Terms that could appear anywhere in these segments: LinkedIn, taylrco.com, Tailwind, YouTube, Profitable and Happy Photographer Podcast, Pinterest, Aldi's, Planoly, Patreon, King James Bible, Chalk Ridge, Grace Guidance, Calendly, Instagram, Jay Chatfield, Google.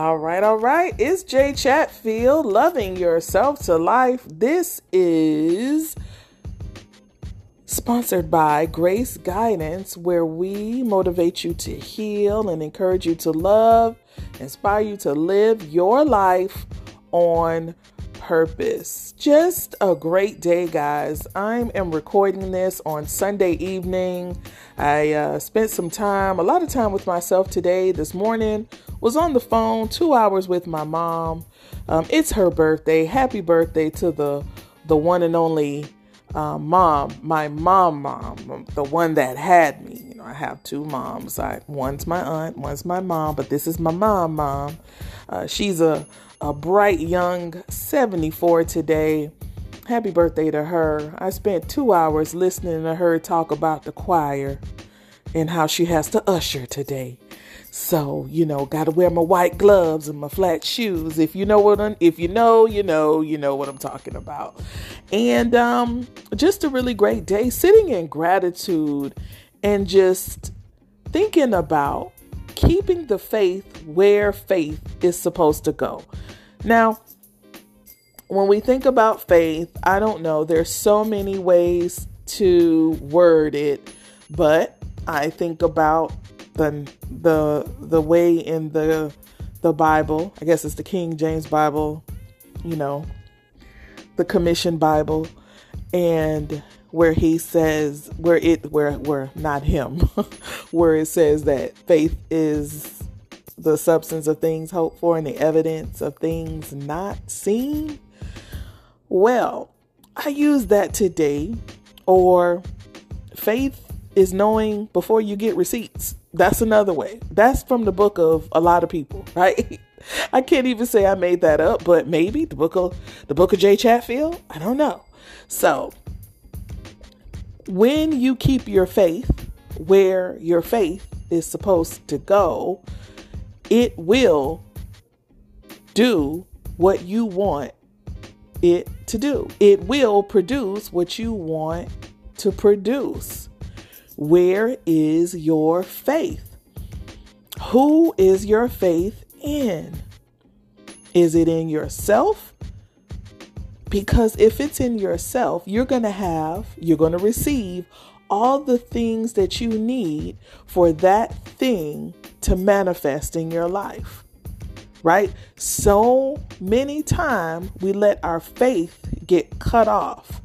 All right. It's Jay Chatfield, Loving Yourself to Life. This is sponsored by Grace Guidance, where we motivate you to heal and encourage you to love, inspire you to live your life on purpose. Just a great day, guys. I am recording this on Sunday evening. I spent a lot of time with myself today. This morning was on the phone 2 hours with my mom. It's her birthday. Happy birthday to the one and only mom, my mom, the one that had me. You know, I have two moms. One's my aunt, one's my mom, but this is my mom. She's a bright young 74 today. Happy birthday to her. I spent 2 hours listening to her talk about the choir and how she has to usher today. So, you know, got to wear my white gloves and my flat shoes. If you know what, you know what I'm talking about. And just a really great day sitting in gratitude and just thinking about keeping the faith where faith is supposed to go. Now, when we think about faith, I don't know, there's so many ways to word it, but I think about the way in the Bible, I guess it's the King James Bible, you know, the Commission Bible, and where he says, where it says that faith is the substance of things hoped for and the evidence of things not seen. Well, I use that today, or faith is knowing before you get receipts. That's another way. That's from the book of a lot of people, right? I can't even say I made that up, but maybe the book of Jay Chatfield, I don't know. So, when you keep your faith where your faith is supposed to go, it will do what you want it to do. It will produce what you want to produce. Where is your faith? Who is your faith in? Is it in yourself? Because if it's in yourself, you're going to receive all the things that you need for that thing to manifest in your life, right? So many times we let our faith get cut off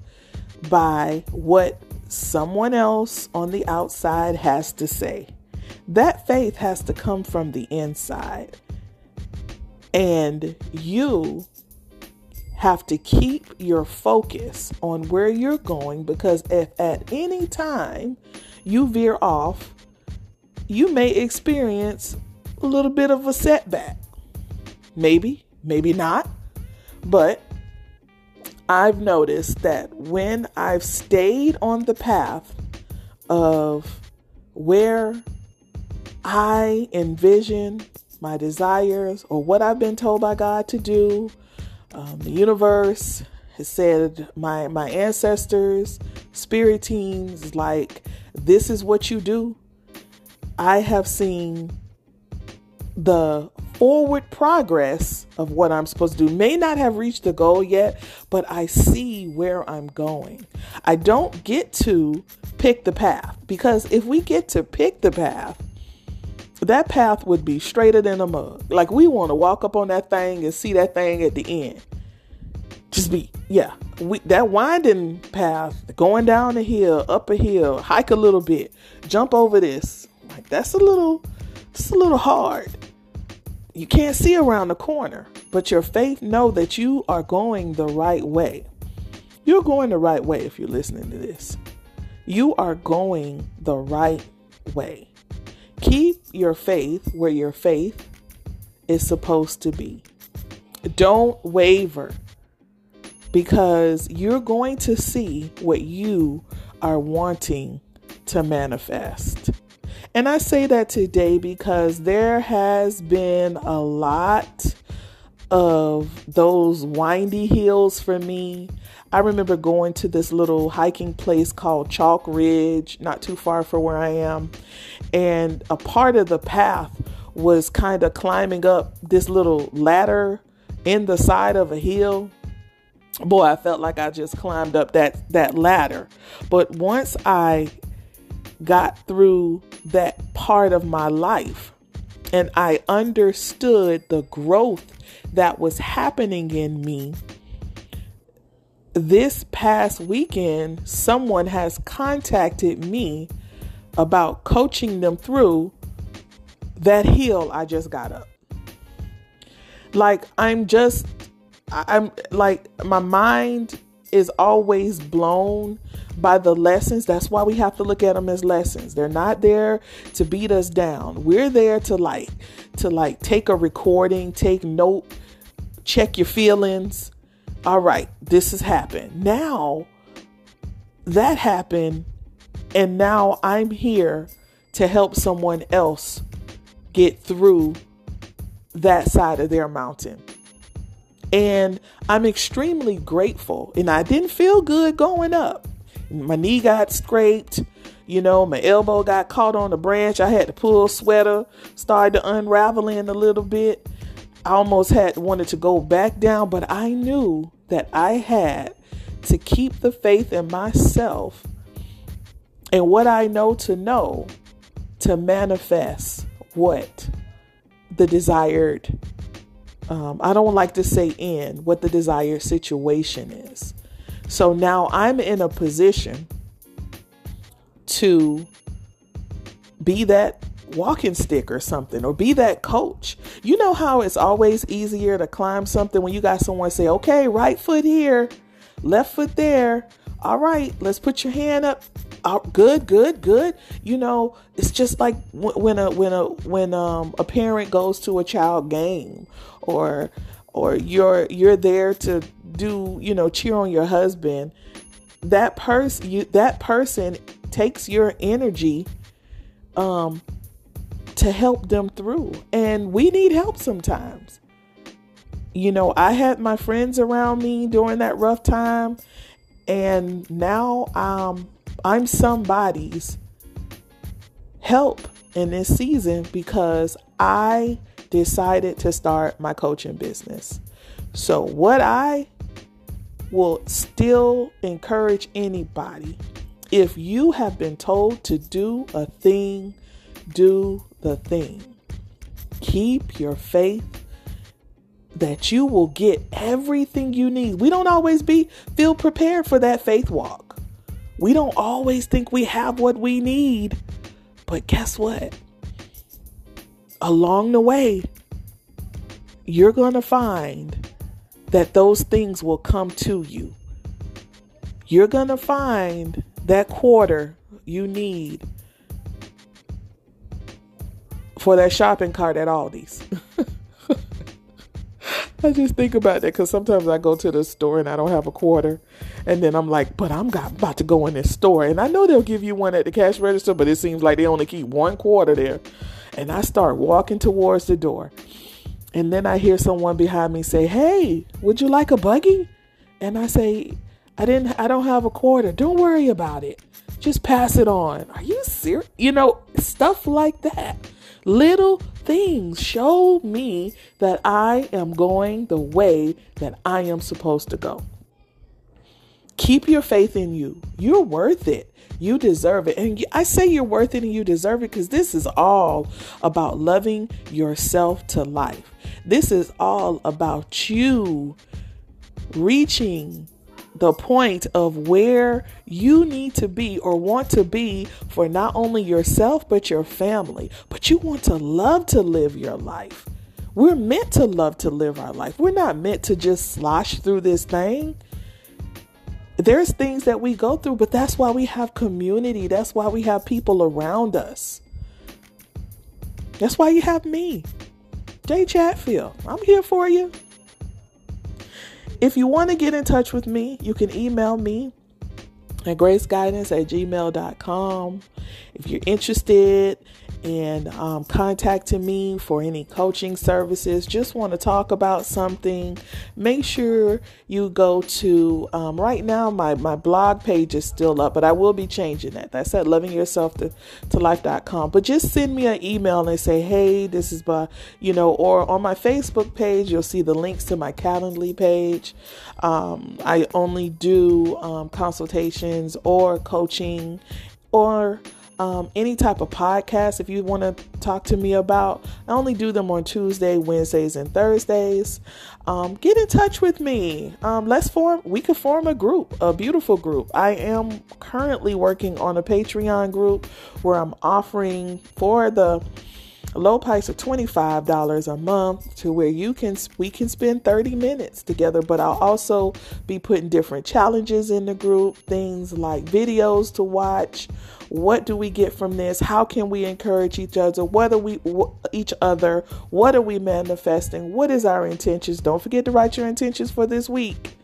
by what someone else on the outside has to say. That faith has to come from the inside. And you have to keep your focus on where you're going, because if at any time you veer off, you may experience a little bit of a setback. Maybe not. But I've noticed that when I've stayed on the path of where I envision my desires or what I've been told by God to do, the universe has said, my ancestors, spirit teams, like, this is what you do. I have seen the forward progress of what I'm supposed to do. May not have reached the goal yet, but I see where I'm going. I don't get to pick the path, because if we get to pick the path, that path would be straighter than a mug. Like, we want to walk up on that thing and see that thing at the end. That winding path, going down a hill, up a hill, hike a little bit, jump over this. Like, that's a little hard. You can't see around the corner, but your faith know that you are going the right way. You're going the right way if you're listening to this. You are going the right way. Keep your faith where your faith is supposed to be. Don't waver, because you're going to see what you are wanting to manifest. And I say that today because there has been a lot of those windy hills for me. I remember going to this little hiking place called Chalk Ridge, not too far from where I am. And a part of the path was kind of climbing up this little ladder in the side of a hill. Boy, I felt like I just climbed up that ladder. But once I got through that part of my life and I understood the growth that was happening in me, this past weekend, someone has contacted me about coaching them through that hill I just got up. Like, my mind is always blown by the lessons. That's why we have to look at them as lessons. They're not there to beat us down. We're there to take a recording, take note, check your feelings. All right, this has happened. Now that happened, and now I'm here to help someone else get through that side of their mountain. And I'm extremely grateful. And I didn't feel good going up. My knee got scraped. You know, my elbow got caught on the branch. I had to pull sweater, started to unraveling a little bit. I almost wanted to go back down, but I knew that I had to keep the faith in myself and what I know to know to manifest what the desired I don't like to say in what the desired situation is. So now I'm in a position to be that walking stick or something, or be that coach. You know how it's always easier to climb something when you got someone say, okay, right foot here, left foot there. All right, let's put your hand up. Oh, good. You know, it's just like when a parent goes to a child game, or you're there to do, you know, cheer on your husband. That person takes your energy to help them through, and we need help sometimes. You know, I had my friends around me during that rough time, and now I'm somebody's help in this season because I decided to start my coaching business. So what I will still encourage anybody, if you have been told to do a thing, do the thing. Keep your faith that you will get everything you need. We don't always feel prepared for that faith walk. We don't always think we have what we need, but guess what? Along the way, you're going to find that those things will come to you. You're going to find that quarter you need for that shopping cart at Aldi's. I just think about that because sometimes I go to the store and I don't have a quarter. And then I'm like, but I'm about to go in this store. And I know they'll give you one at the cash register, but it seems like they only keep one quarter there. And I start walking towards the door. And then I hear someone behind me say, hey, would you like a buggy? And I say, I don't have a quarter. Don't worry about it. Just pass it on. Are you serious? You know, stuff like that. Little things show me that I am going the way that I am supposed to go. Keep your faith in you. You're worth it. You deserve it. And I say you're worth it and you deserve it because this is all about loving yourself to life. This is all about you reaching the point of where you need to be or want to be for not only yourself, but your family. But you want to love to live your life. We're meant to love to live our life. We're not meant to just slosh through this thing. There's things that we go through, but that's why we have community. That's why we have people around us. That's why you have me, Jay Chatfield. I'm here for you. If you want to get in touch with me, you can email me at graceguidance@gmail.com. If you're interested in contacting me for any coaching services, just want to talk about something, make sure you go to, right now my blog page is still up, but I will be changing that. That's at lovingyourself to life.com. But just send me an email and say, hey, this is by, or on my Facebook page, you'll see the links to my Calendly page. I only do consultations or coaching or any type of podcast. If you want to talk to me about, I only do them on Tuesday, Wednesdays, and Thursdays. Get in touch with me. We could form a group, a beautiful group. I am currently working on a Patreon group where I'm offering for the low price of $25 a month to where we can spend 30 minutes together, but I'll also be putting different challenges in the group, things like videos to watch. What do we get from this? How can we encourage each other? What are we manifesting? What is our intentions? Don't forget to write your intentions for this week.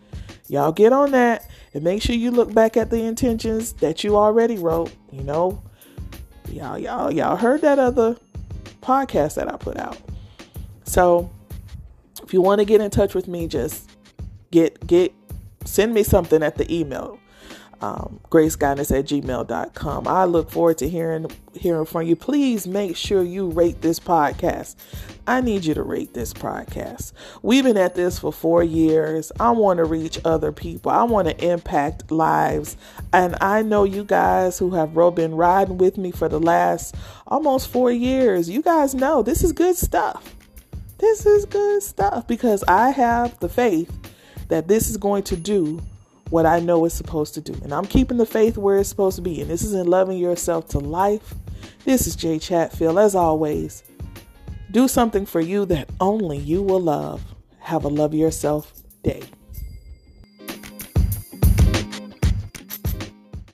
Y'all get on that and make sure you look back at the intentions that you already wrote. Y'all heard that other podcast that I put out. So if you want to get in touch with me, just send me something at the email, graceguidance@gmail.com. I look forward to hearing from you. Please make sure you rate this podcast. I need you to rate this podcast. We've been at this for 4 years. I want to reach other people. I want to impact lives. And I know you guys who have been riding with me for the last almost 4 years, you guys know this is good stuff. This is good stuff because I have the faith that this is going to do what I know it's supposed to do. And I'm keeping the faith where it's supposed to be. And this is in Loving Yourself to Life. This is Jay Chatfield. As always, do something for you that only you will love. Have a love yourself day.